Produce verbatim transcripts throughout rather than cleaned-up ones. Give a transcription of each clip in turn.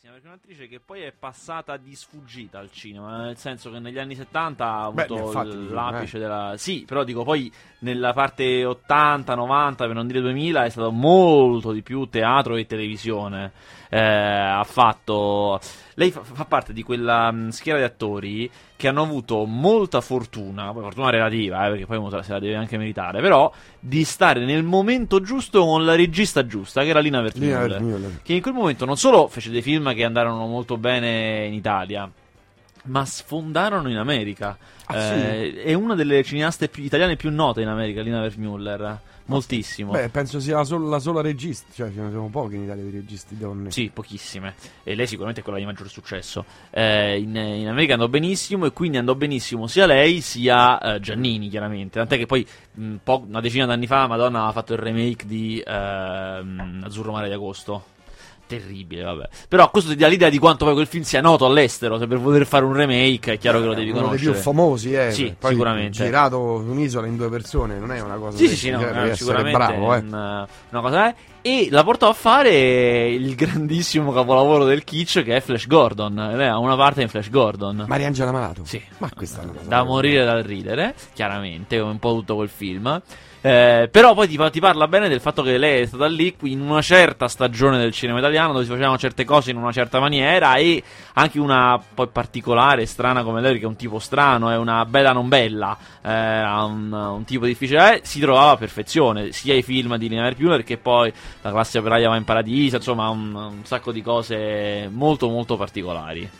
bravissima, perché è un'attrice che poi è passata di sfuggita al cinema, nel senso che negli anni settanta ha avuto Beh, infatti, l'apice eh. della... Sì, però dico, poi nella parte ottanta novanta, per non dire duemila, è stato molto di più teatro e televisione. Eh, ha fatto... Lei fa, fa parte di quella mh, schiera di attori che hanno avuto molta fortuna, poi fortuna relativa, eh, perché poi se la deve anche meritare, però di stare nel momento giusto con la regista giusta, che era Lina Wertmüller, che in quel momento non solo fece dei film che andarono molto bene in Italia, ma sfondarono in America. Ah, eh, sì? È una delle cineaste più, italiane più note in America, Lina Wertmüller. Moltissimo. Beh, penso sia la, sol- la sola regista, cioè ce ne sono pochi in Italia di registi donne. Sì, pochissime. E lei sicuramente è quella di maggior successo. Eh, in, in America andò benissimo, e quindi andò benissimo sia lei sia eh, Giannini, chiaramente. Tant'è che poi mh, po- una decina d'anni fa Madonna ha fatto il remake di eh, Azzurro Mare di Agosto. Terribile, vabbè. Però questo ti dà l'idea di quanto poi quel film sia noto all'estero. Se per voler fare un remake è chiaro eh, che lo devi uno conoscere. Uno dei più famosi, eh. Sì, poi sicuramente. Girato un'isola in due persone non è una cosa. Sì, sì, sì, no, no, sicuramente bravo, eh. una, una cosa è. E la portò a fare il grandissimo capolavoro del kitsch, che è Flash Gordon. Lei ha una parte in Flash Gordon. Mariangela Malato. Sì. Ma questa è una cosa da morire dal ridere, chiaramente, come un po' tutto quel film. Eh, però poi ti, ti parla bene del fatto che lei è stata lì in una certa stagione del cinema italiano, dove si facevano certe cose in una certa maniera, e anche una poi particolare, strana come lei, che è un tipo strano, è una bella non bella, eh, un, un tipo difficile, eh, si trovava a perfezione, sia i film di Lina Wertmüller che poi La classe operaia va in paradiso, insomma un, un sacco di cose molto molto particolari.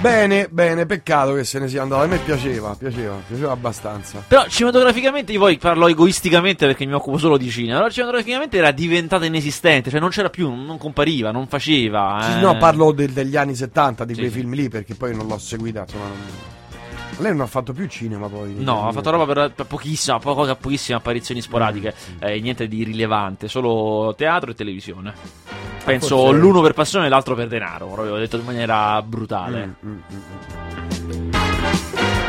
Bene, bene, peccato che se ne sia andato. A me piaceva, piaceva, piaceva abbastanza. Però cinematograficamente, io poi parlo egoisticamente perché mi occupo solo di cinema, allora cinematograficamente era diventata inesistente, cioè non c'era più, non compariva, non faceva. Eh. Sì, no, parlo del, degli anni settanta, di sì, quei sì. film lì, perché poi non l'ho seguita, insomma. Non... Lei non ha fatto più cinema poi. No, ha fatto roba per, per pochissima, poco, pochissime apparizioni sporadiche, eh, niente di rilevante, solo teatro e televisione. Penso forse... l'uno per passione e l'altro per denaro, proprio l'ho detto in maniera brutale. Mm, mm, mm.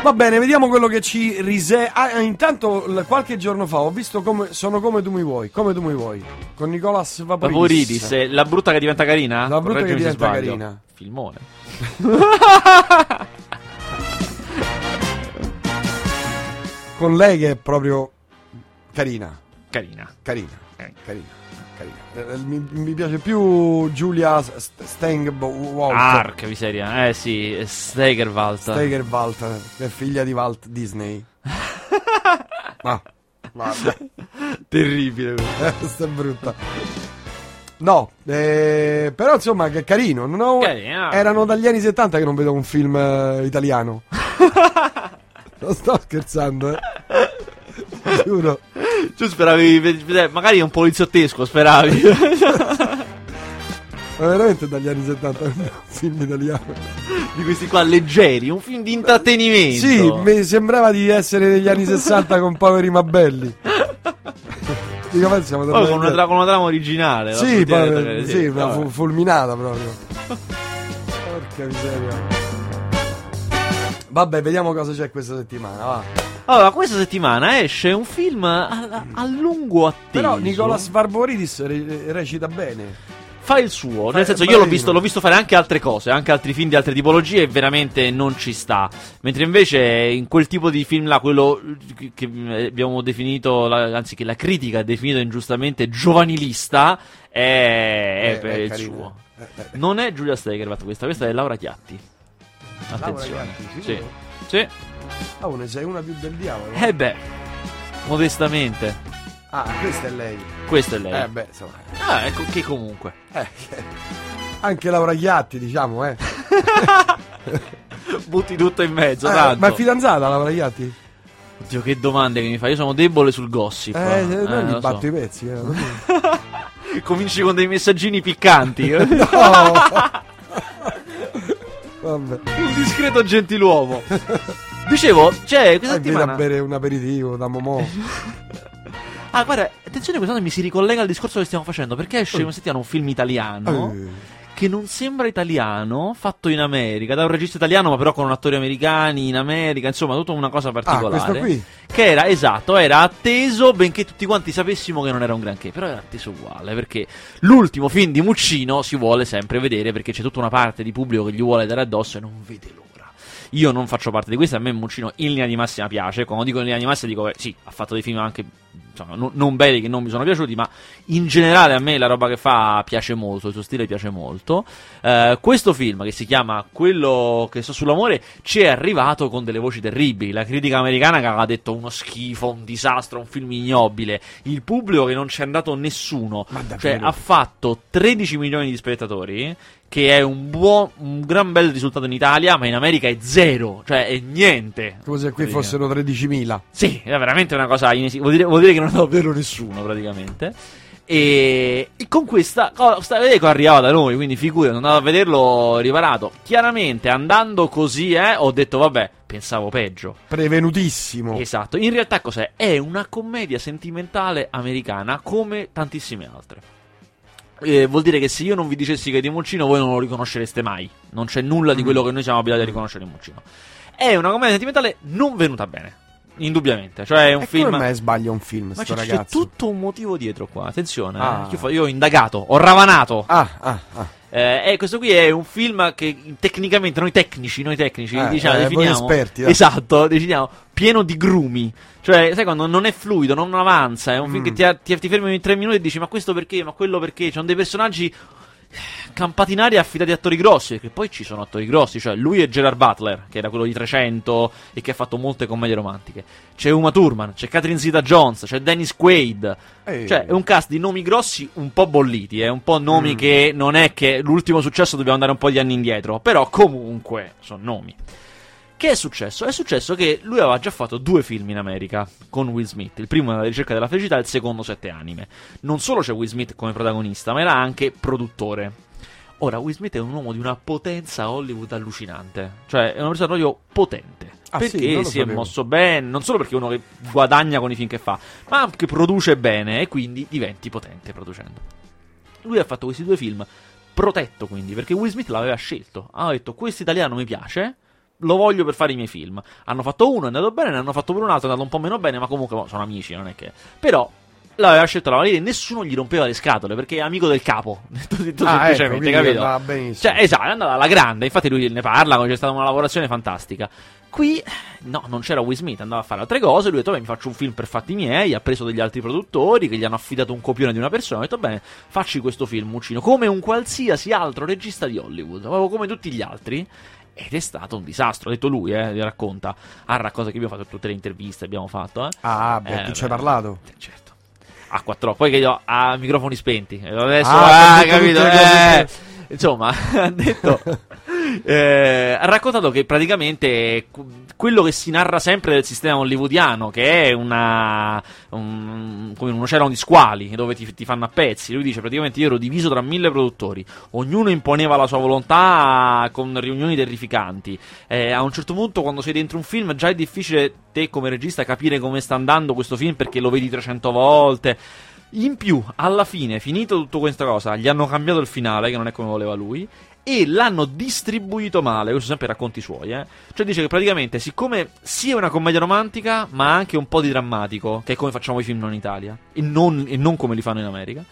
Va bene, vediamo quello che ci rise... Ah, intanto qualche giorno fa ho visto come sono come tu mi vuoi, come tu mi vuoi, con Nicolas Vaporidis. Vaporidis, la brutta che diventa carina? La brutta Correggio che diventa carina. Filmone. Con lei che è proprio carina. Carina. Carina. Carina. Carina. carina. Eh, mi, mi piace più Julia Steng-Walt. Ah, che miseria. Eh sì, Steng-Walt. Steng-Walt, che è figlia di Walt Disney. Ah, guarda. Terribile. Questa è brutta. No, eh, però insomma che carino. No? Carina. Erano dagli anni settanta che non vedo un film eh, italiano. Non sto scherzando, eh. Giuro. Tu speravi, magari un poliziottesco speravi. Ma veramente dagli anni settanta un film italiano di questi qua leggeri, un film di intrattenimento. Sì, mi sembrava di essere negli anni sessanta con poveri ma belli. Dico, ma siamo poi con una, tra- con una trama originale. Sì, poi, sì, sì fu- fulminata proprio. Porca miseria. Vabbè, vediamo cosa c'è questa settimana, va. Allora, questa settimana esce un film a, a lungo atteso. Però Nicolas Vaporidis re- recita bene. Fa il suo, nel senso, io l'ho visto, l'ho visto fare anche altre cose, anche altri film di altre tipologie, e veramente non ci sta. Mentre invece in quel tipo di film là, quello che abbiamo definito, la, anzi che la critica ha definito ingiustamente giovanilista, è, è, eh, per è il carino. Suo. Eh, eh. Non è Giulia Steng-Walt questa, questa è Laura Chiatti. Attenzione, Chiatti, sì, sì. Ah, ne sei una più del diavolo. Eh beh, modestamente. Ah, questa è lei. Questa è lei. Eh beh, insomma. Ah, ecco che comunque. Eh, anche Laura Chiatti, diciamo, eh. Butti tutto in mezzo, eh, tanto. Ma è fidanzata Laura Chiatti? Oddio, che domande che mi fai. Io sono debole sul gossip. Eh, eh non mi eh, batto so. i pezzi. Eh. Cominci con dei messaggini piccanti. No. Vabbè. Un discreto gentiluomo. Dicevo, c'è questa settimana da bere un aperitivo da Momò. Ah, guarda, attenzione, quest'anno mi si ricollega al discorso che stiamo facendo, perché esce una settimana un film italiano che non sembra italiano, fatto in America, da un regista italiano, ma però con attori americani in America, insomma, tutta una cosa particolare. Ah, questo qui? Che era, esatto, era atteso, benché tutti quanti sapessimo che non era un granché, però era atteso uguale, perché l'ultimo film di Muccino si vuole sempre vedere, perché c'è tutta una parte di pubblico che gli vuole dare addosso e non vede l'ora. Io non faccio parte di questa, a me Muccino in linea di massima piace. Quando dico in linea di massima dico, beh, sì, ha fatto dei film anche, insomma, non, non belli, che non mi sono piaciuti, ma in generale a me la roba che fa piace molto, il suo stile piace molto. Eh, questo film, che si chiama Quello che so sull'amore, ci è arrivato con delle voci terribili. La critica americana che aveva detto uno schifo, un disastro, un film ignobile. Il pubblico che non ci è andato nessuno, cioè ha fatto tredici milioni di spettatori, che è un buon, un gran bel risultato in Italia, ma in America è zero, cioè è niente. Come se qui pratica. fossero tredicimila. Sì, è veramente una cosa inesi- vuol dire, vuol dire che non è davvero nessuno, praticamente. E, e con questa cosa, vedete, arrivava da noi, quindi figura, non andavo a vederlo riparato. Chiaramente, andando così, eh, ho detto, vabbè, pensavo peggio. Prevenutissimo. Esatto, in realtà cos'è? È una commedia sentimentale americana, come tantissime altre. Eh, vuol dire che se io non vi dicessi che è di Muccino, voi non lo riconoscereste mai. Non c'è nulla di quello che noi siamo abituati a riconoscere in Muccino. È una commedia sentimentale non venuta bene, indubbiamente, cioè è un e film. Come mai sbaglia un film? Ma sto c'è, c'è tutto un motivo dietro qua. Attenzione, ah. eh. io, io ho indagato, ho ravanato. Ah, ah, ah. Eh, questo qui è un film che tecnicamente noi tecnici, noi tecnici, eh, diciamo, eh, definiamo voi esperti, eh. esatto, definiamo pieno di grumi. Cioè, sai, quando non è fluido, non avanza, è un mm. film che ti, ti, ti fermi in tre minuti e dici ma questo perché, ma quello perché, c'hanno dei personaggi campati in aria affidati a attori grossi, perché poi ci sono attori grossi, cioè lui è Gerard Butler, che era quello di trecento e che ha fatto molte commedie romantiche, c'è Uma Thurman, c'è Catherine Zeta-Jones, c'è Dennis Quaid, Ehi. cioè è un cast di nomi grossi un po' bolliti, eh, un po' nomi mm. che non è che l'ultimo successo dobbiamo andare un po' gli anni indietro, però comunque sono nomi. Che è successo? È successo che lui aveva già fatto due film in America con Will Smith. Il primo è La ricerca della felicità, il secondo Sette anime. Non solo c'è Will Smith come protagonista, ma era anche produttore. Ora, Will Smith è un uomo di una potenza Hollywood allucinante. Cioè, è una persona proprio potente. Ah, perché sì, non lo si sapevo. È mosso bene, non solo perché è uno che guadagna con i film che fa, ma anche produce bene e quindi diventi potente producendo. Lui ha fatto questi due film protetto, quindi, perché Will Smith l'aveva scelto. Ha detto, questo italiano mi piace, lo voglio per fare i miei film. Hanno fatto uno, è andato bene, ne hanno fatto pure un altro, è andato un po' meno bene, ma comunque sono amici, non è che... Però l'aveva scelto la Valeria e nessuno gli rompeva le scatole, perché è amico del capo, detto, detto ah, semplicemente, ecco, capito? Benissimo. Cioè, esatto, è andata alla grande, infatti lui ne parla, c'è stata una lavorazione fantastica. Qui, no, non c'era Will Smith, andava a fare altre cose, lui ha detto, beh, mi faccio un film per fatti miei, ha preso degli altri produttori che gli hanno affidato un copione di una persona, ha detto, bene, facci questo film, Muccino, come un qualsiasi altro regista di Hollywood, proprio come tutti gli altri. Ed è stato un disastro, ha detto lui, eh, vi racconta. Ah, cosa che abbiamo fatto, tutte le interviste abbiamo fatto, eh. Ah, beh, eh, tu ci hai parlato. Certo. A quattro, poi che io a ah, microfoni spenti. Adesso ah, ah capito. Eh. Insomma, ha detto eh, ha raccontato che praticamente quello che si narra sempre del sistema hollywoodiano, che è una un, come un oceano di squali dove ti, ti fanno a pezzi. Lui dice, praticamente io ero diviso tra mille produttori, ognuno imponeva la sua volontà con riunioni terrificanti, eh, a un certo punto quando sei dentro un film già è difficile te come regista capire come sta andando questo film, perché lo vedi trecento volte. In più, alla fine, finito tutta questa cosa, gli hanno cambiato il finale, che non è come voleva lui, e l'hanno distribuito male. Questo sempre racconti suoi, eh. Cioè dice che praticamente, siccome sia una commedia romantica, ma anche un po' di drammatico, che è come facciamo i film in Italia, e non, e non come li fanno in America,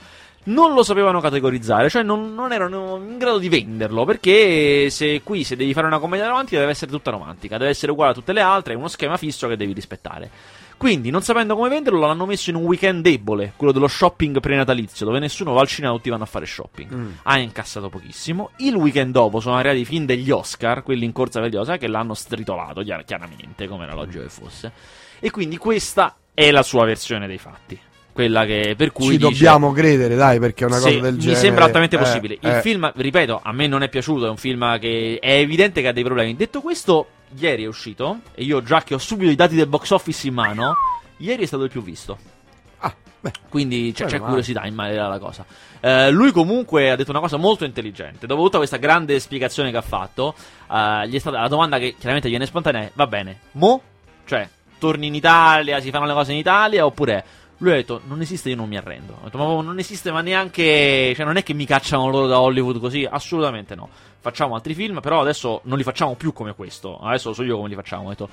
non lo sapevano categorizzare, cioè non, non erano in grado di venderlo, perché se qui, se devi fare una commedia romantica, deve essere tutta romantica, deve essere uguale a tutte le altre, è uno schema fisso che devi rispettare. Quindi, non sapendo come venderlo, l'hanno messo in un weekend debole, quello dello shopping prenatalizio, dove nessuno va al cinema, tutti vanno a fare shopping. Mm. Ha incassato pochissimo. Il weekend dopo sono arrivati i film degli Oscar, quelli in corsa per gli Oscar, che l'hanno stritolato, chiaramente, come era logico che fosse. E quindi questa è la sua versione dei fatti. Quella che per cui ci dice, dobbiamo credere, dai, perché è una cosa del genere mi sembra altamente eh, possibile. Il eh. film, ripeto, a me non è piaciuto, è un film che è evidente che ha dei problemi. Detto questo, ieri è uscito, e io già che ho subito i dati del box office in mano, ieri è stato il più visto. Ah, beh, quindi c'è, c'è curiosità in mano alla cosa. Eh, lui comunque ha detto una cosa molto intelligente, dopo tutta questa grande spiegazione che ha fatto, eh, gli è stata la domanda che chiaramente viene spontanea è, va bene, mo? Cioè, torni in Italia, si fanno le cose in Italia, oppure... Lui ha detto: non esiste, io non mi arrendo. Ho detto: ma non esiste, ma neanche, cioè non è che mi cacciano loro da Hollywood così, assolutamente no. Facciamo altri film, però adesso non li facciamo più come questo. Adesso lo so io come li facciamo. Ho detto,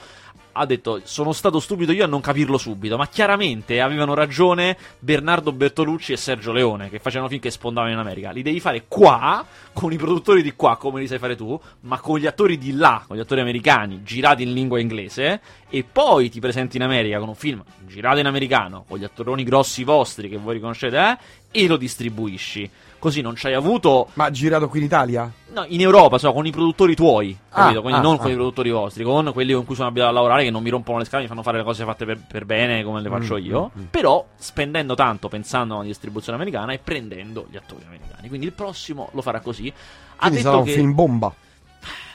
ha detto: sono stato stupido io a non capirlo subito, ma chiaramente avevano ragione Bernardo Bertolucci e Sergio Leone, che facevano film che spondavano in America. Li devi fare qua, con i produttori di qua, come li sai fare tu, ma con gli attori di là, con gli attori americani, girati in lingua inglese, e poi ti presenti in America con un film girato in americano, con gli attoroni grossi vostri che voi riconoscete, eh, e lo distribuisci. Così non c'hai avuto... Ma girato qui in Italia? No, in Europa, so, con i produttori tuoi, capito? Ah, Quindi ah, non ah. con i produttori vostri, con quelli con cui sono abituato a lavorare, che non mi rompono le scale, mi fanno fare le cose fatte per, per bene, come le faccio mm, io, mm, però spendendo tanto, pensando a una distribuzione americana e prendendo gli attori americani. Quindi il prossimo lo farà così. Ha Quindi detto sarà un che... film bomba.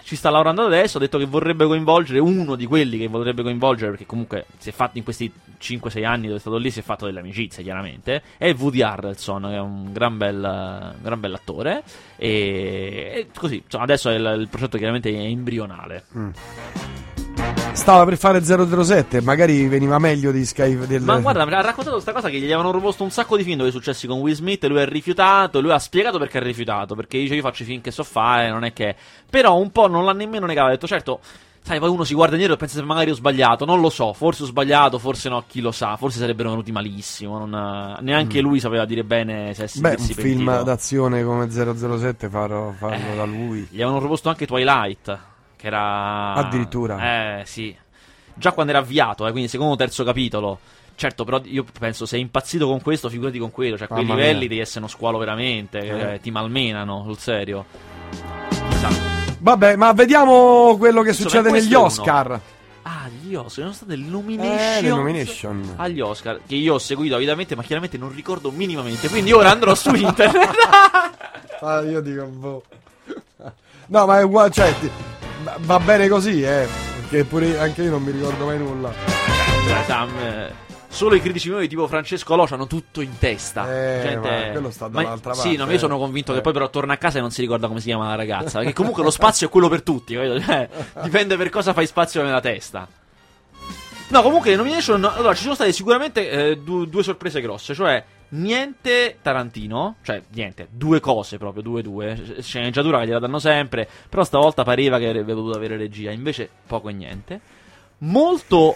Ci sta lavorando adesso, ha detto che vorrebbe coinvolgere uno di quelli che vorrebbe coinvolgere, perché comunque si è fatto in questi cinque sei anni dove è stato lì, si è fatto delle amicizie chiaramente, è Woody Harrelson, che è un gran bel, gran bel attore, e, e così, insomma, adesso il, il progetto chiaramente è embrionale. Mm. Stava per fare zero zero sette, magari veniva meglio di Skype del... Ma guarda, ha raccontato questa cosa che gli avevano proposto un sacco di film dove è successo con Will Smith, lui ha rifiutato, lui ha spiegato perché ha rifiutato, perché dice: io faccio i film che so fare, non è che... Però un po' non l'ha nemmeno negato, ha detto: certo, sai, poi uno si guarda indietro e pensa: magari ho sbagliato, non lo so, forse ho sbagliato, forse no, chi lo sa, forse sarebbero venuti malissimo, non... neanche mm. lui sapeva dire bene se si... Beh, un pentito. Film d'azione come zero zero sette farlo, farlo eh, da lui. Gli avevano proposto anche Twilight, che era... Addirittura. Eh, sì. Già quando era avviato, eh, quindi secondo o terzo capitolo. Certo, però io penso, se è impazzito con questo, figurati con quello. Cioè, a quei Mamma livelli mia. Devi essere uno squalo veramente, eh. Eh, ti malmenano, sul serio. Esatto. Vabbè, ma vediamo quello che Insomma, succede negli Oscar. Uno. Ah, gli Oscar, sono state nomination, eh, le nomination agli Oscar, che io ho seguito avidamente, ma chiaramente non ricordo minimamente, quindi ora andrò su internet. Ah, io dico, boh. No, ma è uguale, cioè... Ti... Va bene così, eh, perché pure anche io non mi ricordo mai nulla. Solo i critici miei tipo Francesco Locio hanno tutto in testa. Eh, gente... ma quello sta da un'altra parte. Sì, no, io sono convinto eh. che poi però torna a casa e non si ricorda come si chiama la ragazza. Perché comunque lo spazio è quello per tutti, cioè, dipende per cosa fai spazio nella testa. No, comunque le nomination, allora, ci sono state sicuramente eh, due, due sorprese grosse, cioè... Niente Tarantino, cioè niente, due cose proprio, due due, sceneggiatura che gliela danno sempre, però stavolta pareva che avrebbe potuto avere regia, invece poco e niente. Molto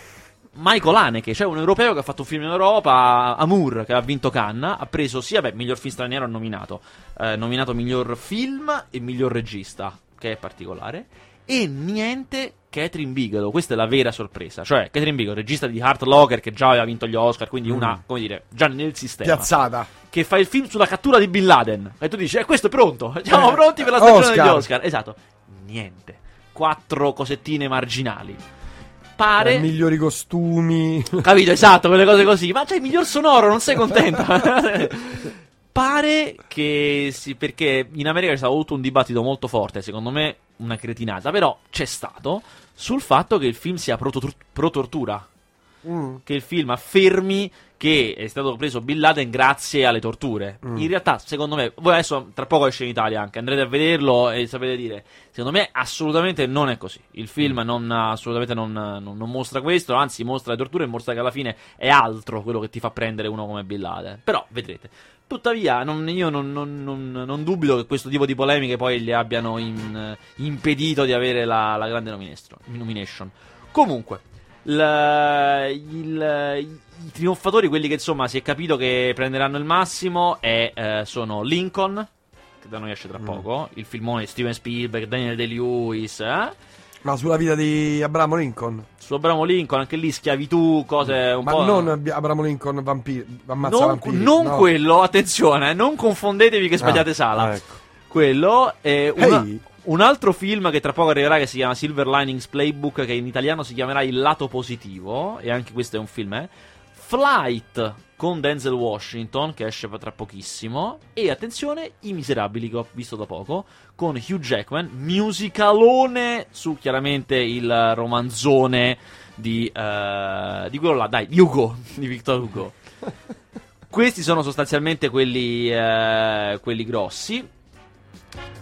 Michael Haneke, cioè un europeo che ha fatto un film in Europa, Amour, che ha vinto Cannes, ha preso sia, beh, miglior film straniero ha nominato, eh, nominato miglior film e miglior regista, che è particolare, e niente Catherine Bigelow, questa è la vera sorpresa. Cioè, Catherine Bigelow, regista di Hurt Locker, che già aveva vinto gli Oscar, quindi mm. una, come dire, già nel sistema. Piazzata. Che fa il film sulla cattura di Bin Laden. E tu dici, eh, questo è pronto, siamo eh, pronti per la stagione Oscar. degli Oscar. Esatto. Niente. Quattro cosettine marginali. Pare... Eh, migliori costumi. Capito, esatto, quelle cose così. Ma c'è il miglior sonoro, non sei contenta? Pare che sì, perché in America c'è stato un dibattito molto forte, secondo me una cretinata, però c'è stato, sul fatto che il film sia pro-tortura, mm. che il film affermi che è stato preso Bin Laden grazie alle torture. mm. In realtà, secondo me, voi adesso tra poco esce in Italia anche, andrete a vederlo e sapete dire, secondo me assolutamente non è così, il film mm. non assolutamente non, non, non mostra questo, anzi mostra le torture e mostra che alla fine è altro quello che ti fa prendere uno come Bin Laden, però vedrete. Tuttavia, non, io non, non, non, non dubito che questo tipo di polemiche poi le abbiano in, impedito di avere la, la grande nomination. Comunque, la, il, i trionfatori, quelli che insomma si è capito che prenderanno il massimo, è, eh, sono Lincoln, che da noi esce tra poco, mm. il filmone Steven Spielberg, Daniel Day-Lewis, eh? Ma sulla vita di Abramo Lincoln? Su Abramo Lincoln, anche lì schiavitù, cose un Ma po'... Ma non Abramo Lincoln vampiri, ammazza non, vampiri. Non no. quello, attenzione, non confondetevi che sbagliate ah, sala. Ecco. Quello è una, hey. un altro film che tra poco arriverà, che si chiama Silver Linings Playbook, che in italiano si chiamerà Il lato positivo, e anche questo è un film, eh? Flight, con Denzel Washington, che esce tra pochissimo, e attenzione, I Miserabili, che ho visto da poco, con Hugh Jackman, musicalone su chiaramente il romanzone di uh, di quello là, dai, Hugo, di Victor Hugo. Questi sono sostanzialmente quelli uh, quelli grossi.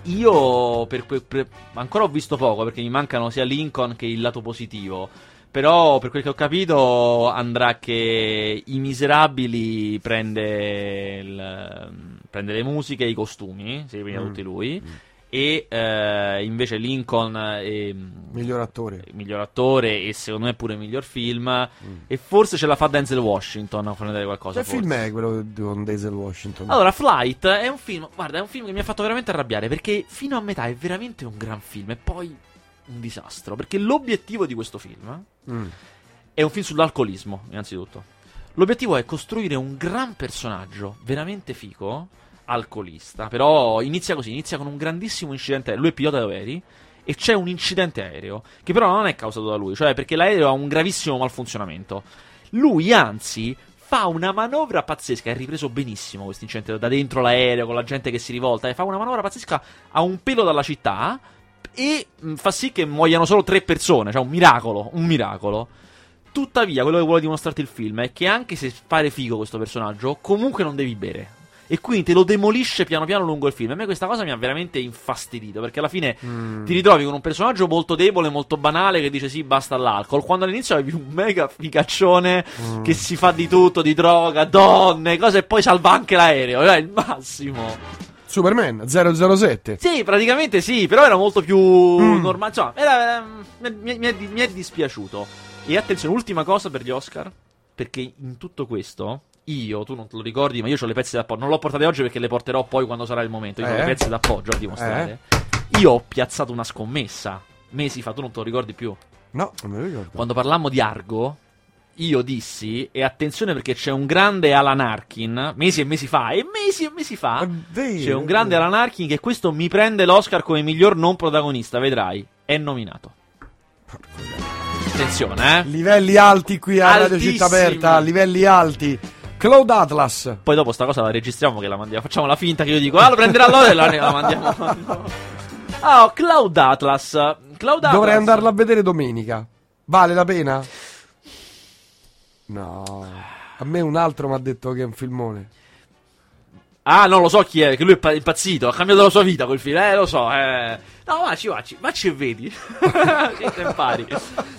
Io per, per, per, ancora ho visto poco, perché mi mancano sia Lincoln che il lato positivo. Però per quel che ho capito andrà che I Miserabili prende, il, prende le musiche e i costumi, si riprendono mm. tutti lui. Mm. E eh, invece Lincoln è miglior attore, miglior attore e secondo me pure miglior film mm. e forse ce la fa Denzel Washington a fare qualcosa. Che forse. Film è quello di Denzel Washington? Allora Flight è un film, guarda, è un film che mi ha fatto veramente arrabbiare, perché fino a metà è veramente un gran film e poi un disastro, perché l'obiettivo di questo film mm. è un film sull'alcolismo innanzitutto. L'obiettivo è costruire un gran personaggio veramente fico alcolista, però inizia così, inizia con un grandissimo incidente aereo, lui è pilota di aerei e c'è un incidente aereo che però non è causato da lui, cioè perché l'aereo ha un gravissimo malfunzionamento, lui anzi fa una manovra pazzesca, è ripreso benissimo questo incidente da dentro l'aereo con la gente che si rivolta, e fa una manovra pazzesca a un pelo dalla città e fa sì che muoiano solo tre persone, cioè un miracolo, un miracolo. Tuttavia quello che vuole dimostrarti il film è che anche se fare figo questo personaggio comunque non devi bere. E quindi te lo demolisce piano piano lungo il film. A me questa cosa mi ha veramente infastidito, perché alla fine mm. ti ritrovi con un personaggio molto debole, molto banale, che dice sì, basta l'alcol, quando all'inizio avevi un mega figaccione mm. che si fa di tutto, di droga, donne, cose, e poi salva anche l'aereo, è il massimo. Superman, zero zero sette. Sì, praticamente sì, però era molto più mm. normale, insomma, era, era, mi, mi, è, mi è dispiaciuto. E attenzione, ultima cosa per gli Oscar, perché in tutto questo... Io, tu non te lo ricordi, ma io ho le pezze d'appoggio. Non l'ho portate oggi perché le porterò poi quando sarà il momento. Io eh. ho le pezze d'appoggio a dimostrare. Eh. Io ho piazzato una scommessa mesi fa, tu non te lo ricordi più? No, non me lo ricordo. Quando parlammo di Argo, io dissi, e attenzione perché c'è un grande Alan Arkin, mesi e mesi fa, e mesi e mesi fa, Oddio. c'è un grande Alan Arkin che questo mi prende l'Oscar come miglior non protagonista, vedrai, è nominato. Attenzione, eh. Livelli alti qui a Radio Città Aperta, livelli alti. Cloud Atlas. Poi dopo sta cosa la registriamo, che la mandiamo, facciamo la finta che io dico, ah, lo prenderà l'ora e la, la mandiamo. Ah, oh, Cloud Atlas. Cloud Atlas. Dovrei andarla a vedere domenica. Vale la pena? No. A me un altro mi ha detto che è un filmone. Ah, no, lo so chi è, che lui è impazzito, ha cambiato la sua vita quel film, eh, lo so, eh. No, ma ci va, ma ci vedi. Ci te impari.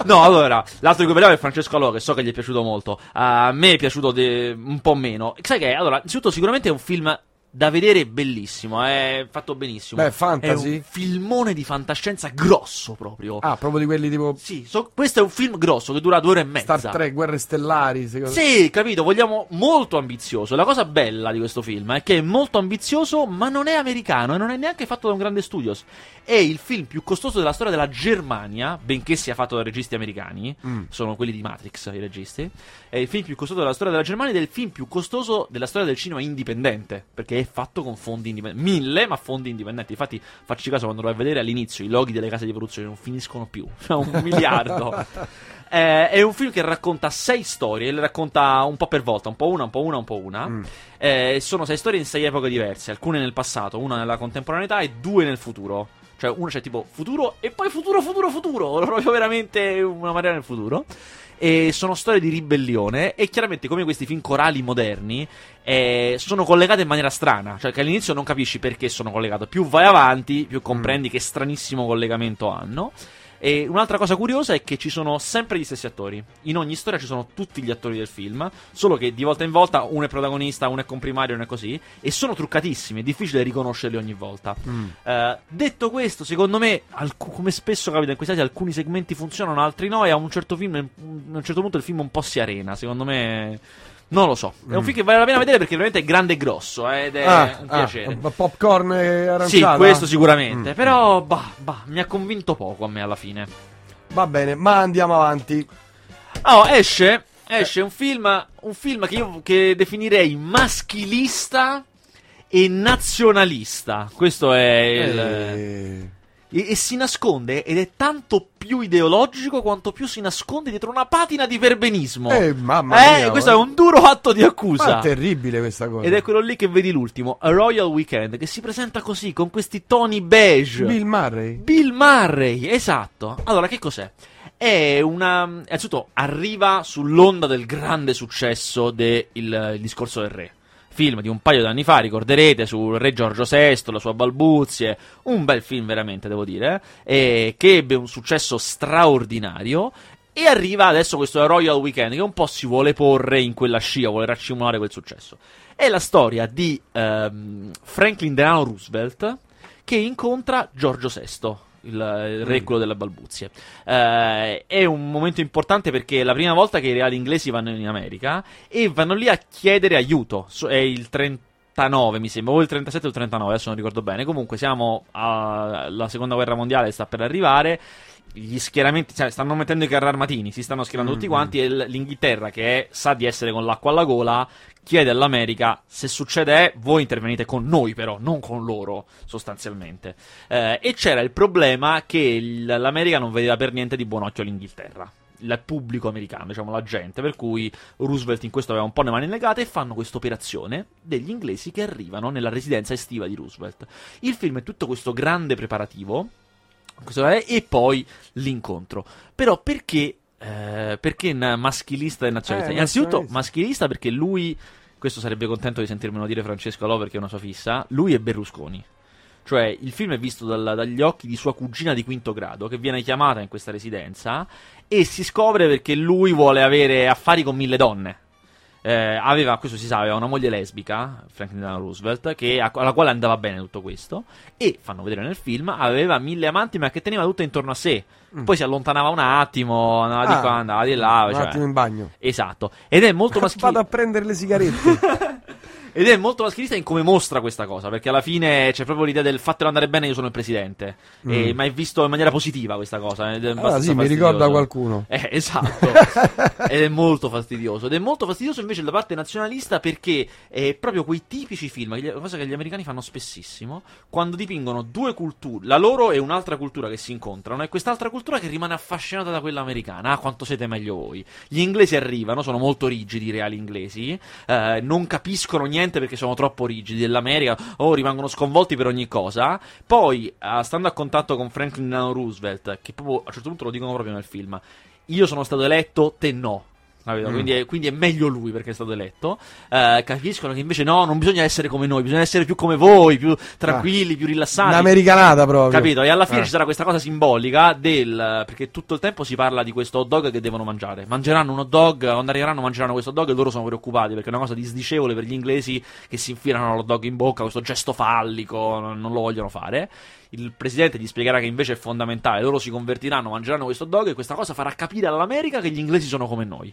No, allora, l'altro recuperato è Francesco Alò, che so che gli è piaciuto molto. A me è piaciuto de... un po' meno. Sai che, allora, innanzitutto sicuramente è un film da vedere bellissimo, è fatto benissimo. Beh, fantasy? È un filmone di fantascienza grosso proprio. Ah, proprio di quelli tipo... Sì, so, questo è un film grosso che dura due ore e mezza. Star Trek, Guerre Stellari, secondo me. Sì, capito, vogliamo molto ambizioso. La cosa bella di questo film è che è molto ambizioso, ma non è americano e non è neanche fatto da un grande studio. È il film più costoso della storia della Germania, benché sia fatto da registi americani, mm. sono quelli di Matrix i registi. È il film più costoso della storia della Germania ed è il film più costoso della storia del cinema indipendente, perché è fatto con fondi indipendenti, mille, ma fondi indipendenti. Infatti, facci caso, quando lo vai a vedere all'inizio, i loghi delle case di produzione non finiscono più, cioè un miliardo. Eh, è un film che racconta sei storie, le racconta un po' per volta, un po' una, un po' una, un po' una. Mm. Eh, sono sei storie in sei epoche diverse, alcune nel passato, una nella contemporaneità e due nel futuro. Cioè, uno c'è tipo futuro e poi futuro, futuro, futuro. Proprio veramente una marea nel futuro. E sono storie di ribellione. E chiaramente, come questi film corali moderni, eh, sono collegate in maniera strana. Cioè, che all'inizio non capisci perché sono collegate. Più vai avanti, più comprendi mm. che stranissimo collegamento hanno. E un'altra cosa curiosa è che ci sono sempre gli stessi attori. In ogni storia ci sono tutti gli attori del film, solo che di volta in volta uno è protagonista, uno è comprimario, uno è così. E sono truccatissimi, è difficile riconoscerli ogni volta. mm. uh, Detto questo, secondo me, alc- come spesso capita in questi casi, alcuni segmenti funzionano, altri no. E a un certo film, a un certo punto il film un po' si arena, secondo me... Non lo so, è un film che vale la pena vedere perché veramente è grande e grosso, eh, ed è ah, un piacere. Ah, popcorn aranciata. Sì, questo sicuramente, mm. però bah, bah, mi ha convinto poco a me alla fine. Va bene, ma andiamo avanti. Oh, esce, esce eh. un film, un film che io che definirei maschilista e nazionalista. Questo è il... Eh. E, e si nasconde, ed è tanto più ideologico quanto più si nasconde dietro una patina di verbenismo. Eh, mamma mia! Eh, questo eh. è un duro atto di accusa. Ma è terribile questa cosa. Ed è quello lì che vedi l'ultimo, A Royal Weekend, che si presenta così, con questi toni beige. Bill Murray. Bill Murray, esatto. Allora, che cos'è? È una... Innanzitutto, arriva sull'onda del grande successo del il, il discorso del re. Film di un paio d'anni fa, ricorderete, sul re Giorgio sesto, la sua balbuzie, un bel film veramente, devo dire, eh, che ebbe un successo straordinario. E arriva adesso questo Royal Weekend, che un po' si vuole porre in quella scia, vuole raccimolare quel successo. È la storia di ehm, Franklin Delano Roosevelt che incontra Giorgio sesto, il, il re quello delle balbuzie. Eh, è un momento importante perché è la prima volta che i reali inglesi vanno in America e vanno lì a chiedere aiuto. È il trentanove, mi sembra, o il trentasette o il trentanove, adesso non ricordo bene. Comunque siamo alla seconda guerra mondiale, sta per arrivare. Gli schieramenti, cioè, stanno mettendo i carri armatini, si stanno schierando mm-hmm. tutti quanti, e l'Inghilterra, che è, sa di essere con l'acqua alla gola, chiede all'America: se succede, voi intervenite con noi, però non con loro, sostanzialmente. Eh, e c'era il problema che l'America non vedeva per niente di buon occhio l'Inghilterra, il pubblico americano, diciamo la gente, per cui Roosevelt in questo aveva un po' le mani legate, e fanno questa operazione degli inglesi che arrivano nella residenza estiva di Roosevelt. Il film è tutto questo grande preparativo, e poi l'incontro. Però perché eh, perché maschilista e nazionalista? Eh, Innanzitutto nazionalista. maschilista perché lui, questo sarebbe contento di sentirmelo dire Francesco Alò perché è una sua fissa, lui è Berlusconi. Cioè il film è visto dal, dagli occhi di sua cugina di quinto grado, che viene chiamata in questa residenza e si scopre perché lui vuole avere affari con mille donne. Eh, aveva, questo si sa, aveva una moglie lesbica, Franklin Delano Roosevelt, che, alla quale andava bene tutto questo, e fanno vedere nel film aveva mille amanti ma che teneva tutte intorno a sé. mm. Poi si allontanava un attimo, andava ah, di qua, andava di là, un cioè... attimo in bagno, esatto, ed è molto maschilista. Vado a prendere le sigarette. Ed è molto maschilista in come mostra questa cosa, perché alla fine c'è proprio l'idea del fatelo andare bene, io sono il presidente. mm. E, ma è visto in maniera positiva questa cosa. Ed è ah, sì, mi ricorda qualcuno. Eh, esatto. Ed è molto fastidioso. Ed è molto fastidioso invece la parte nazionalista, perché è proprio quei tipici film, una cosa che gli americani fanno spessissimo, quando dipingono due culture, la loro e un'altra cultura che si incontrano, e quest'altra cultura che rimane affascinata da quella americana. Ah, quanto siete meglio voi. Gli inglesi arrivano, sono molto rigidi i reali inglesi, eh, non capiscono niente perché sono troppo rigidi dell'America, o oh, rimangono sconvolti per ogni cosa. Poi uh, stando a contatto con Franklin Delano Roosevelt, che proprio a un certo punto lo dicono proprio nel film: io sono stato eletto, te no. Mm. Quindi, è, quindi è meglio lui perché è stato eletto. Uh, capiscono che invece no, non bisogna essere come noi, bisogna essere più come voi, più tranquilli, ah. più rilassati. Un'americanata proprio, capito? E alla fine ah. ci sarà questa cosa simbolica del, perché tutto il tempo si parla di questo hot dog che devono mangiare. Mangeranno un hot dog, quando arriveranno mangeranno questo hot dog, e loro sono preoccupati perché è una cosa disdicevole per gli inglesi, che si infilano l'hot dog in bocca, questo gesto fallico, non lo vogliono fare. Il presidente gli spiegherà che invece è fondamentale, loro si convertiranno, mangeranno questo dog, e questa cosa farà capire all'America che gli inglesi sono come noi.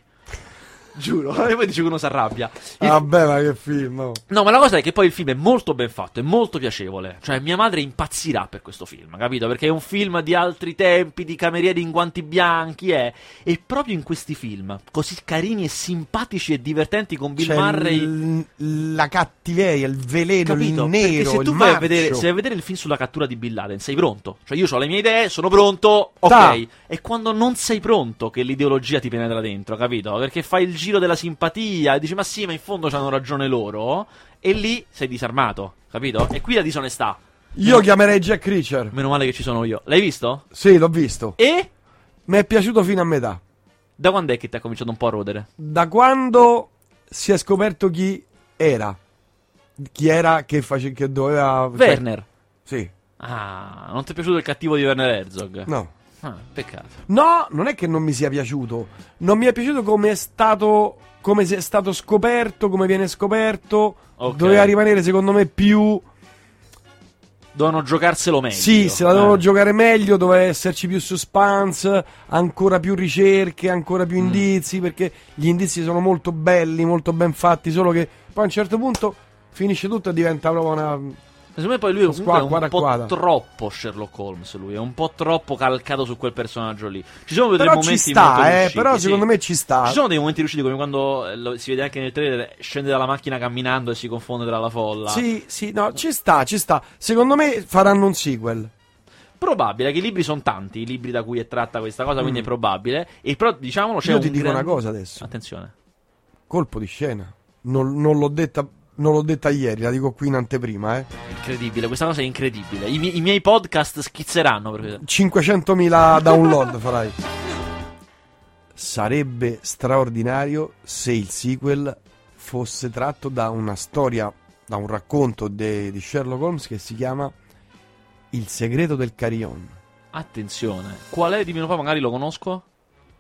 Giuro. E poi dice che uno si arrabbia. Il... Vabbè, ma che film! Oh. No, ma la cosa è che poi il film è molto ben fatto, è molto piacevole. Cioè, mia madre impazzirà per questo film, capito? Perché è un film di altri tempi, di camerieri in guanti bianchi, eh. E proprio in questi film, così carini e simpatici e divertenti, con Bill cioè, Murray. L- la cattiveria, il veleno, capito? Il nero. Se tu il vai a vedere, se vai a vedere il film sulla cattura di Bin Laden, sei pronto. Cioè, io ho le mie idee, sono pronto, ok. Ta. È quando non sei pronto che l'ideologia ti penetra dentro, capito? Perché fai il giro della simpatia e dici ma sì, ma in fondo c'hanno ragione loro, e lì sei disarmato, capito? E qui la disonestà. Io chiamerei Jack Reacher. Meno male che ci sono io. L'hai visto? Sì, l'ho visto. E? Mi è piaciuto fino a metà. Da quando è che ti ha cominciato un po' a rodere? Da quando si è scoperto chi era chi era che face... che doveva Werner. Sì. Ah, non ti è piaciuto il cattivo di Werner Herzog? No. Ah, peccato. No, non è che non mi sia piaciuto. Non mi è piaciuto come è stato, come è stato scoperto, come viene scoperto. Okay. Doveva rimanere, secondo me, più. Dovevano giocarselo meglio. Sì, se la dovevano eh. giocare meglio, doveva esserci più suspense, ancora più ricerche, ancora più indizi. Mm. Perché gli indizi sono molto belli, molto ben fatti. Solo che poi a un certo punto finisce tutto e diventa proprio una. Secondo me poi lui è un, un po' troppo Sherlock Holmes, lui è un po' troppo calcato su quel personaggio lì. Ci sono dei però momenti ci sta, molto eh, riusciti. Però secondo sì. me ci sta. Ci sono dei momenti riusciti, come quando lo, si vede anche nel trailer, scende dalla macchina camminando e si confonde tra la folla. Sì, sì, no, ci sta, ci sta. Secondo me faranno un sequel. Probabile, che i libri sono tanti, i libri da cui è tratta questa cosa, mm. quindi è probabile. E però diciamolo, c'è Io un ti dico gran... una cosa adesso. Attenzione. Colpo di scena. Non, non l'ho detta Non l'ho detta ieri, la dico qui in anteprima, eh. Incredibile, questa cosa è incredibile. I, mi- i miei podcast schizzeranno per... cinquecentomila download farai. Sarebbe straordinario se il sequel fosse tratto da una storia, da un racconto de- di Sherlock Holmes che si chiama Il segreto del carillon. Attenzione, qual è? Dimmi un po', magari lo conosco.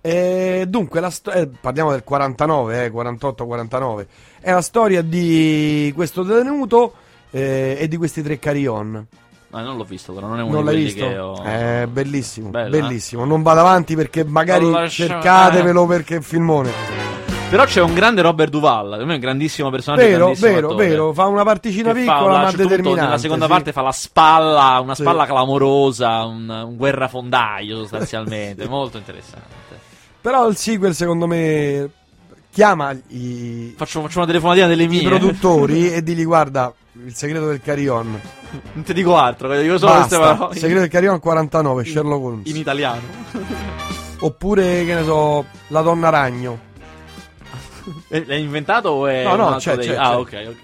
E dunque la sto- eh, parliamo del quarantanove, eh, quarantotto quarantanove. È la storia di questo detenuto eh, e di questi tre carillon. Ma non l'ho visto, però non è uno non di quelli visto? Che ho... È bellissimo, Bella, bellissimo. Eh? Non vado avanti perché magari allora, cercatevelo eh. perché è filmone. Però c'è un grande Robert Duvall, per me è un grandissimo personaggio, vero, grandissimo vero, attore. Vero, fa una particina che piccola, fa, ma certo determinante. Nella seconda sì. parte fa la spalla, una sì. spalla clamorosa, un, un guerrafondaio sostanzialmente, sì. molto interessante. Però il sequel secondo me chiama i Faccio, faccio una telefonatina delle mie. I produttori e digli guarda, il segreto del carillon. Non ti dico altro, io solo queste parole. Il segreto del carillon quarantanove, in, Sherlock Holmes. In italiano. Oppure, che ne so, La donna ragno. L'hai inventato o è... No, no, c'è, dei... c'è, ah, c'è. ok, ok.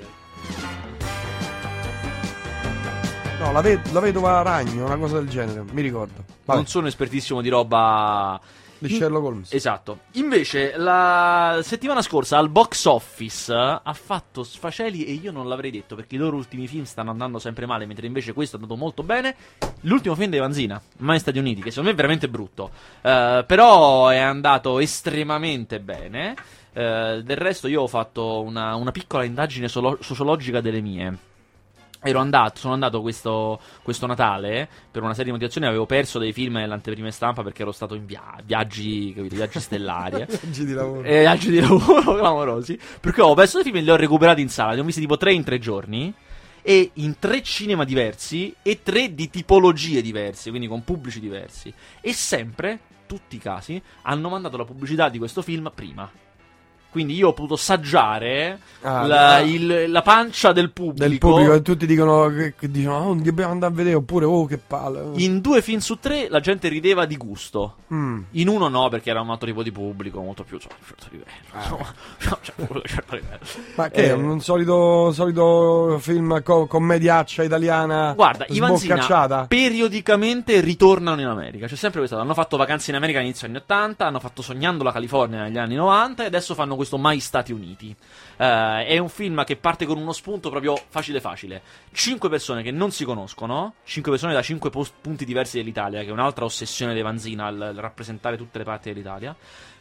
No, la, ved- la vedova ragno, una cosa del genere, mi ricordo. Vabbè. Non sono espertissimo di roba... Di Sherlock Holmes. Esatto. Invece, la settimana scorsa al box office ha fatto sfaceli e io non l'avrei detto, perché i loro ultimi film stanno andando sempre male, mentre invece questo è andato molto bene. L'ultimo film di Vanzina, Mai Stati Uniti, che secondo me è veramente brutto. Uh, però è andato estremamente bene. Uh, del resto io ho fatto una, una piccola indagine solo- sociologica delle mie. Ero andato, sono andato questo, questo Natale per una serie di motivazioni. Avevo perso dei film nell'anteprima stampa perché ero stato in via- viaggi, capito, viaggi stellari, viaggi di lavoro, eh, viaggi di lavoro clamorosi. Perché ho perso dei film e li ho recuperati in sala. Li ho visti tipo tre in tre giorni. E in tre cinema diversi e tre di tipologie diverse, quindi con pubblici diversi. E sempre, tutti i casi, hanno mandato la pubblicità di questo film prima. Quindi io ho potuto assaggiare ah, la, il, la pancia del pubblico. Del pubblico, e tutti dicono che, che dicono, oh, dobbiamo andare a vedere, oppure, oh, che palle. In due film su tre la gente rideva di gusto. Mm. In uno no, perché era un altro tipo di pubblico, molto più, cioè, un certo livello. Ah. No, cioè, un certo livello. Ma che eh. è un solito, solito film co- commediaccia italiana. Guarda, i Vanzina periodicamente ritornano in America. C'è sempre questa. Hanno fatto Vacanze in America all'inizio anni ottanta, hanno fatto Sognando la California negli anni novanta, e adesso fanno questo Mai Stati Uniti. uh, È un film che parte con uno spunto proprio facile facile. Cinque persone che non si conoscono, cinque persone da cinque post- punti diversi dell'Italia, che è un'altra ossessione di Vanzina, al, al rappresentare tutte le parti dell'Italia.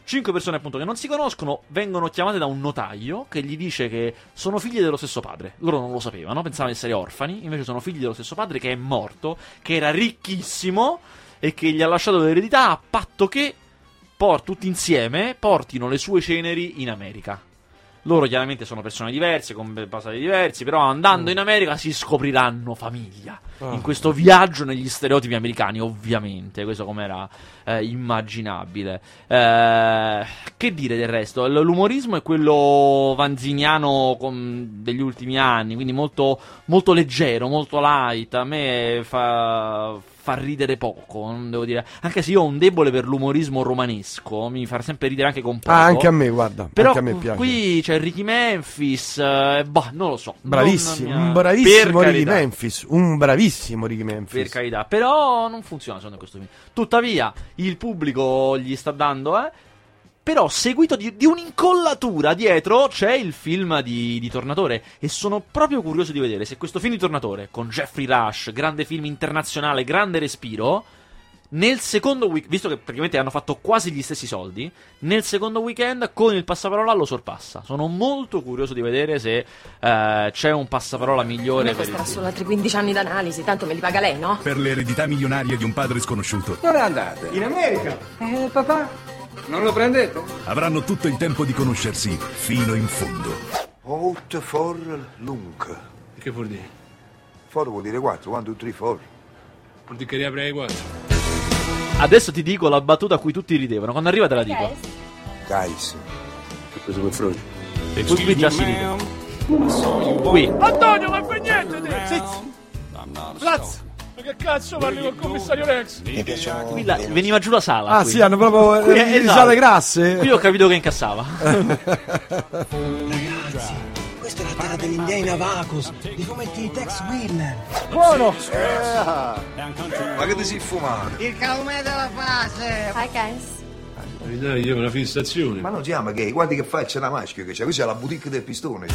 Cinque persone appunto che non si conoscono vengono chiamate da un notaio che gli dice che sono figlie dello stesso padre. Loro non lo sapevano, pensavano di essere orfani, invece sono figli dello stesso padre che è morto, che era ricchissimo e che gli ha lasciato l'eredità a patto che tutti insieme portino le sue ceneri in America. Loro chiaramente sono persone diverse, con passati diversi, però andando mm. in America si scopriranno famiglia. Oh. In questo viaggio negli stereotipi americani, ovviamente, questo com'era eh, immaginabile. Eh, che dire del resto? L'umorismo è quello vanziniano con degli ultimi anni, quindi molto, molto leggero, molto light. A me fa... fa ridere poco, non devo dire, anche se io ho un debole per l'umorismo romanesco, mi fa sempre ridere anche con poco. Ah, anche a me, guarda, però anche a me piace. Qui c'è Ricky Memphis, eh, bah, non lo so, bravissimo, mia... un bravissimo per Ricky carità. Memphis, un bravissimo Ricky Memphis. Per carità, però non funziona secondo questo film. Tuttavia, il pubblico gli sta dando, eh però seguito di, di un'incollatura dietro c'è il film di, di Tornatore, e sono proprio curioso di vedere se questo film di Tornatore, con Jeffrey Rush, grande film internazionale, grande respiro, nel secondo week, visto che praticamente hanno fatto quasi gli stessi soldi, nel secondo weekend con il passaparola lo sorpassa. Sono molto curioso di vedere se eh, c'è un passaparola migliore. Ma costerà solo altri quindici anni d'analisi, tanto me li paga lei, no? Per le eredità milionarie di un padre sconosciuto. Dove andate? In America. Eh, papà... non lo prendete? Avranno tutto il tempo di conoscersi fino in fondo. Out for lung. Che vuol dire? For vuol dire quattro, one, two, three, four. Vuol dire che riapri ai quattro. Adesso ti dico la battuta a cui tutti ridevano. Quando arriva te la dico. Guys. Ho preso quel frocio. E poi qui già si ride. Qui. Antonio, ma fai niente te! Zizzi! Lazzo! Che cazzo parli col commissario Rex? Mi piaceva. Qui la, veniva giù la sala. Ah qui. Sì, hanno proprio risate esatto. grasse. Qui ho capito che incassava. Ragazzi, questa è la terra degli indiani Navacos, i fumetti di Tex Willer. Buono! Eh, ma che ti sei fumato? Il calume della fase. Hi guys. Dai, io ho una fissazione. Ma non si ama gay, guardi che faccia la maschio che c'è, questa è la boutique del pistone.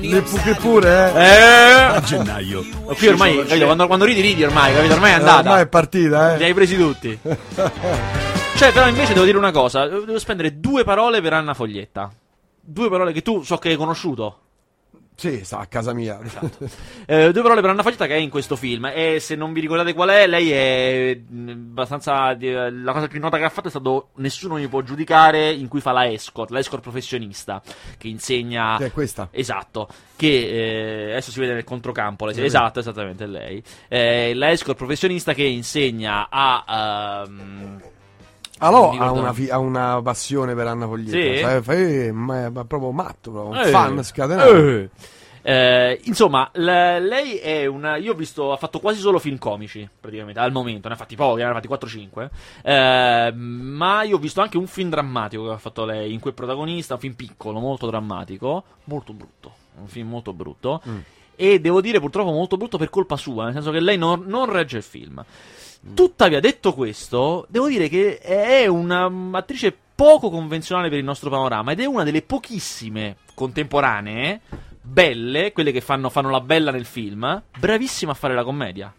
Le pupi pure, eh? eh. A gennaio. Ma qui ormai, capito, quando, quando ridi, ridi ormai, capito? Ormai è andata. Ormai è partita, eh. Li hai presi tutti. Cioè, però invece devo dire una cosa, devo spendere due parole per Anna Foglietta. Due parole che tu so che hai conosciuto. Sì, sta a casa mia. Esatto. eh, due parole per Anna Foglietta che è in questo film. E se non vi ricordate qual è, lei è abbastanza... La cosa più nota che ha fatto è stato Nessuno mi può giudicare, in cui fa la escort, la escort professionista, che insegna... Cioè questa. Esatto. Che eh, adesso si vede nel controcampo. Sì, esatto, esattamente lei. Eh, la escort professionista che insegna a... Um... Allora ha una, fi- ha una passione per Anna Foglietta, sì. eh, ma è proprio matto, proprio un eh, fan scatenato. Eh. Eh, insomma, l- lei è una. Io ho visto, ha fatto quasi solo film comici, praticamente al momento, ne ha fatti pochi, ne ha fatti quattro cinque. Eh, ma io ho visto anche un film drammatico che ha fatto lei, in cui è protagonista, un film piccolo, molto drammatico, molto brutto, un film molto brutto. Mm. E devo dire purtroppo molto brutto per colpa sua, nel senso che lei non, non regge il film. Tuttavia, detto questo, devo dire che è un'attrice poco convenzionale per il nostro panorama ed è una delle pochissime contemporanee belle, quelle che fanno, fanno la bella nel film, bravissima a fare la commedia.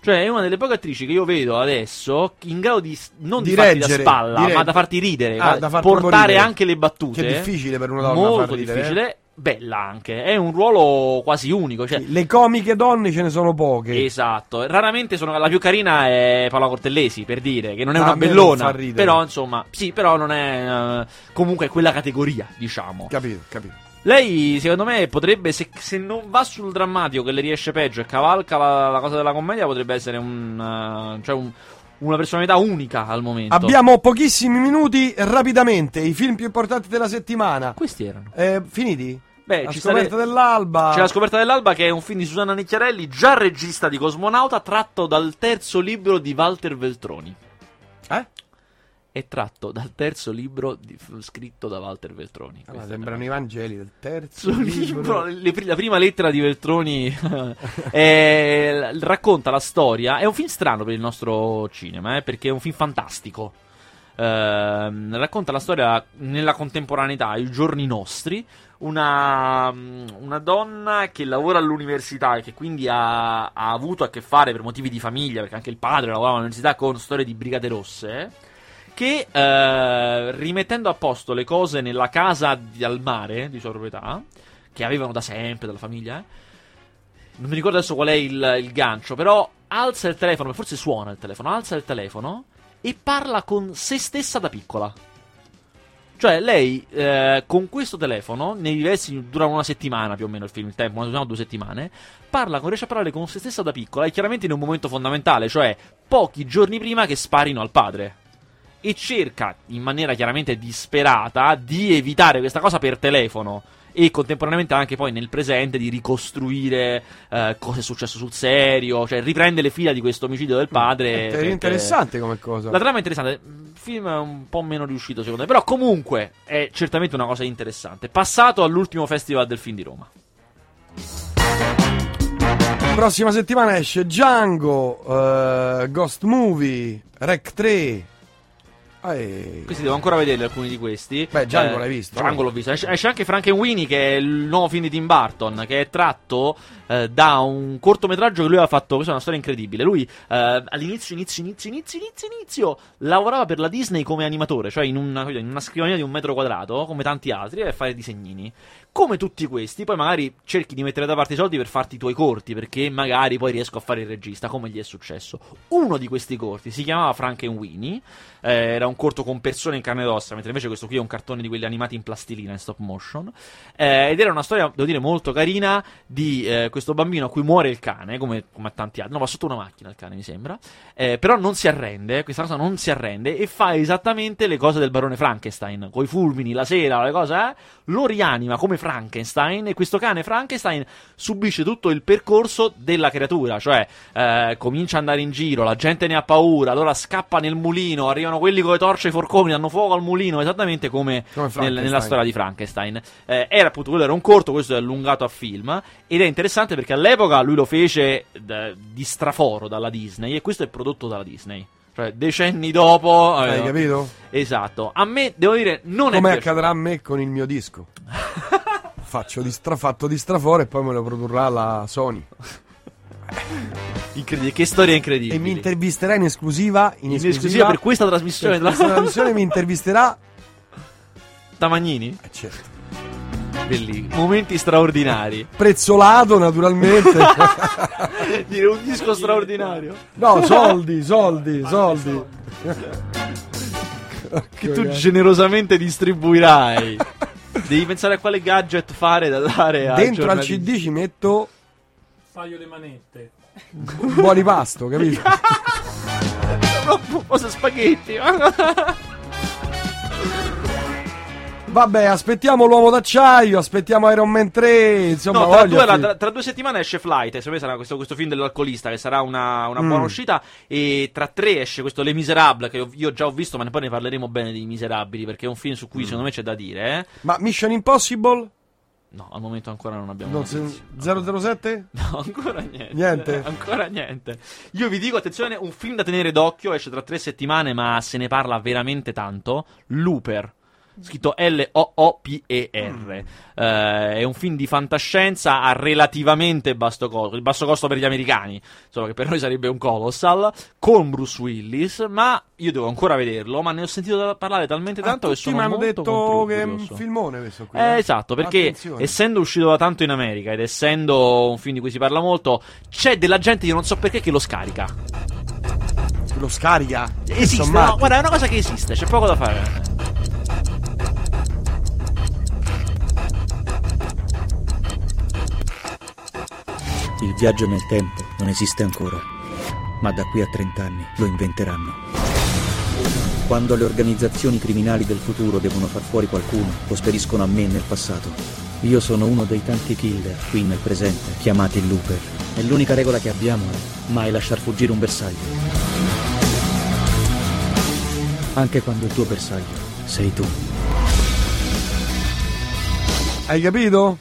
Cioè è una delle poche attrici che io vedo adesso in grado di non di, di farti reggere, da spalla, di reg- ma da farti ridere, ah, da far portare ridere. Anche le battute. Che è difficile per una donna molto far ridere. Difficile. Bella anche, è un ruolo quasi unico, cioè... Le comiche donne ce ne sono poche. Esatto, raramente sono... La più carina è Paola Cortellesi, per dire, che non è ah, una bellona, però insomma, sì, però non è... Uh, comunque è quella categoria, diciamo. Capito, capito. Lei, secondo me, potrebbe, se, se non va sul drammatico che le riesce peggio e cavalca la, la cosa della commedia, potrebbe essere un... Uh, cioè un... Una personalità unica al momento. Abbiamo pochissimi minuti, rapidamente. I film più importanti della settimana. Questi erano. Eh, finiti? Beh, la ci scoperta sare... dell'alba. C'è La scoperta dell'alba, che è un film di Susanna Nicchiarelli, già regista di Cosmonauta, tratto dal terzo libro di Walter Veltroni. Eh? È tratto dal terzo libro di... scritto da Walter Veltroni. Allora, sembrano i Vangeli del terzo libro. libro. Le, la prima lettera di Veltroni è, racconta la storia. È un film strano per il nostro cinema, eh, perché è un film fantastico. Eh, racconta la storia nella contemporaneità, ai giorni nostri. Una, una donna che lavora all'università e che quindi ha, ha avuto a che fare per motivi di famiglia, perché anche il padre lavorava all'università, con storie di Brigate Rosse. Che eh, rimettendo a posto le cose nella casa di, al mare di sua proprietà, che avevano da sempre dalla famiglia, eh, non mi ricordo adesso qual è il, il gancio, però alza il telefono, forse suona il telefono, alza il telefono e parla con se stessa da piccola. Cioè lei eh, con questo telefono, nei diversi, dura una settimana più o meno il film, il tempo, una settimana o due settimane, parla con, riesce a parlare con se stessa da piccola, e chiaramente in un momento fondamentale, cioè pochi giorni prima che sparino al padre. E cerca, in maniera chiaramente disperata, di evitare questa cosa per telefono e contemporaneamente anche poi nel presente di ricostruire eh, cosa è successo sul serio, cioè riprende le fila di questo omicidio del padre. È interessante come cosa. La trama è interessante, il film è un po' meno riuscito secondo me, però comunque è certamente una cosa interessante. Passato all'ultimo festival del film di Roma. Prossima settimana esce Django, uh, Ghost Movie, Rec tre. Ah, e... Questi devo ancora vedere alcuni di questi. Beh, Django eh, l'hai visto? Django l'ho visto. Esce anche Frankenweenie, che è il nuovo film di Tim Burton, che è tratto eh, da un cortometraggio che lui aveva fatto. Questa è una storia incredibile. Lui eh, all'inizio, inizio, inizio, inizio, inizio, inizio lavorava per la Disney come animatore, cioè in una, in una scrivania di un metro quadrato, come tanti altri, a fare disegnini. Come tutti questi, poi magari cerchi di mettere da parte i soldi per farti i tuoi corti, perché magari poi riesco a fare il regista, come gli è successo. Uno di questi corti si chiamava Frankenweenie, eh, era un corto con persone in carne ed ossa, mentre invece questo qui è un cartone di quelli animati in plastilina, in stop motion, eh, ed era una storia, devo dire, molto carina, di eh, questo bambino a cui muore il cane, come, come a tanti altri, no, va sotto una macchina il cane mi sembra, eh, però non si arrende, questa cosa non si arrende, e fa esattamente le cose del barone Frankenstein, coi fulmini, la sera, le cose, eh, lo rianima come Frankenstein, e questo cane Frankenstein subisce tutto il percorso della creatura, cioè eh, comincia ad andare in giro, la gente ne ha paura, allora scappa nel mulino, arrivano quelli con le torce e i forconi, danno fuoco al mulino, esattamente come, come nel, nella storia di Frankenstein. Eh, era appunto, quello era un corto, questo è allungato a film, ed è interessante perché all'epoca lui lo fece d- di straforo dalla Disney, e questo è prodotto dalla Disney. Cioè, decenni dopo... Hai eh, capito? Esatto. A me, devo dire, non è come accadrà a me con il mio disco. Faccio di stra- fatto di straforo e poi me lo produrrà la Sony. Incredibile, che storia incredibile. E mi intervisterà in esclusiva in, in esclusiva, esclusiva per questa trasmissione. Per questa trasmissione mi intervisterà Tamagnini? Eh, certo. Bellissimi, momenti straordinari. Prezzolato, naturalmente. Dire un disco straordinario. No, soldi, soldi, soldi. Che tu generosamente distribuirai. Devi pensare a quale gadget fare da dare a dentro al C D. Ci metto un paio di manette. Buoni pasto, capito? Troppo cosa spaghetti. Vabbè, aspettiamo l'uomo d'acciaio, aspettiamo Iron Man tre, insomma. No, tra, due, la, tra, tra due settimane esce Flight, secondo me sarà questo, questo film dell'alcolista, che sarà una, una mm. buona uscita. E tra tre esce questo Le Miserable, che io già ho visto, ma poi ne parleremo bene di Miserabili, perché è un film su cui mm. secondo me c'è da dire, eh. Ma Mission Impossible? No, al momento ancora non abbiamo no, zero zero sette? No, ancora niente, niente. Ancora niente. Io vi dico, attenzione, un film da tenere d'occhio, esce tra tre settimane, ma se ne parla veramente tanto. Looper, scritto L O O P E R, mm. eh, è un film di fantascienza a relativamente basso costo, il basso costo per gli americani, insomma, che per noi sarebbe un colossal, con Bruce Willis, ma io devo ancora vederlo, ma ne ho sentito parlare talmente tanto ah, che sono molto tutti mi hanno detto che è un filmone questo qui. Eh, esatto, perché attenzione, essendo uscito da tanto in America ed essendo un film di cui si parla molto, c'è della gente, io non so perché, che lo scarica. Lo scarica? Esiste, no, guarda, è una cosa che esiste, c'è poco da fare. Il viaggio nel tempo non esiste ancora, ma da qui a trent'anni lo inventeranno. Quando le organizzazioni criminali del futuro devono far fuori qualcuno, lo spediscono a me nel passato. Io sono uno dei tanti killer qui nel presente, chiamati Looper. E l'unica regola che abbiamo è mai lasciar fuggire un bersaglio. Anche quando il tuo bersaglio sei tu. Hai capito?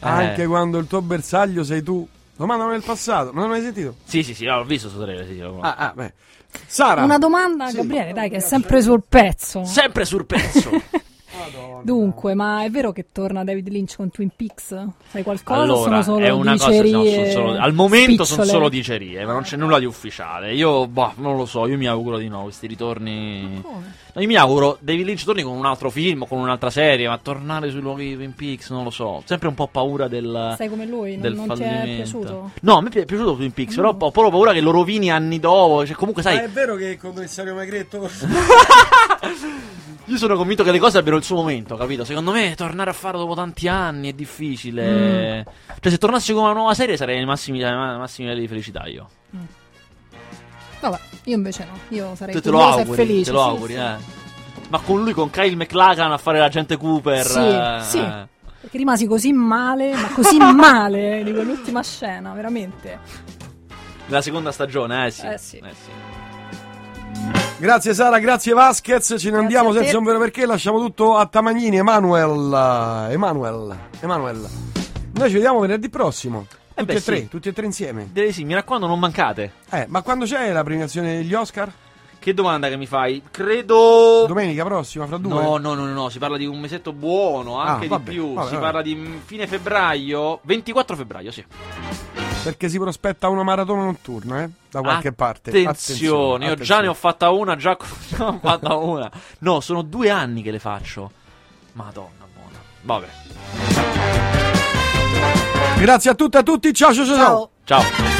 Eh. Anche quando il tuo bersaglio sei tu. Domanda nel passato, ma non l'hai sentito? Sì, sì, sì, l'ho visto su trailer, sì, l'ho... Ah, ah, beh. Sara. Una domanda, sì. Gabriele, dai, che è sempre sul pezzo. Sempre sul pezzo. Madonna. Dunque, ma è vero che torna David Lynch con Twin Peaks? Sai qualcosa? Allora, sono solo è una dicerie, cosa, no, sono solo, al momento spicciole. Sono solo dicerie, ma non c'è nulla di ufficiale. Io, boh, non lo so, io mi auguro di no, questi ritorni. Ma come? No, io mi auguro David Lynch torni con un altro film, con un'altra serie, ma tornare sui luoghi di Twin Peaks non lo so. Sempre un po' paura del. Sai come lui, non, non ti è piaciuto? No, a me è piaciuto Twin Peaks, no. Però ho proprio paura che lo rovini anni dopo. Cioè, comunque, sai. Ma è vero che il commissario Magretto. Io sono convinto che le cose abbiano il suo momento, capito? Secondo me tornare a farlo dopo tanti anni è difficile. Mm. Cioè, se tornassi con una nuova serie sarei ai massimi, massimi livelli di felicità io. Mm. Vabbè, io invece no. Io sarei te, te lo auguri, felice. Te lo sì, auguri, sì. Eh. Ma con lui, con Kyle MacLachlan a fare l'agente Cooper. Sì, eh. sì. Perché rimasi così male, ma così male, eh, di quell'ultima scena, veramente. Nella seconda stagione, eh sì. Eh sì. Eh, sì. Grazie Sara, grazie Vasquez, ce ne andiamo senza un vero perché, lasciamo tutto a Tamagnini, Emanuel, Emanuel, Emanuel. Noi ci vediamo venerdì prossimo, tutti eh beh, e tre, sì. tutti e tre insieme. De- sì, mi raccomando, non mancate. Eh, ma quando c'è la premiazione degli Oscar? Che domanda che mi fai? Credo domenica prossima, fra due. No, no, no, no, no. Si parla di un mesetto buono, anche ah, vabbè, di più, vabbè, si vabbè. parla di fine febbraio, ventiquattro febbraio, sì. Perché si prospetta una maratona notturna, eh? Da qualche attenzione, parte. Attenzione, io attenzione. già ne ho fatta una, già ne ho fatta una. No, sono due anni che le faccio. Madonna buona. Vabbè. Grazie a tutte e a tutti, ciao ciao ciao. Ciao. ciao.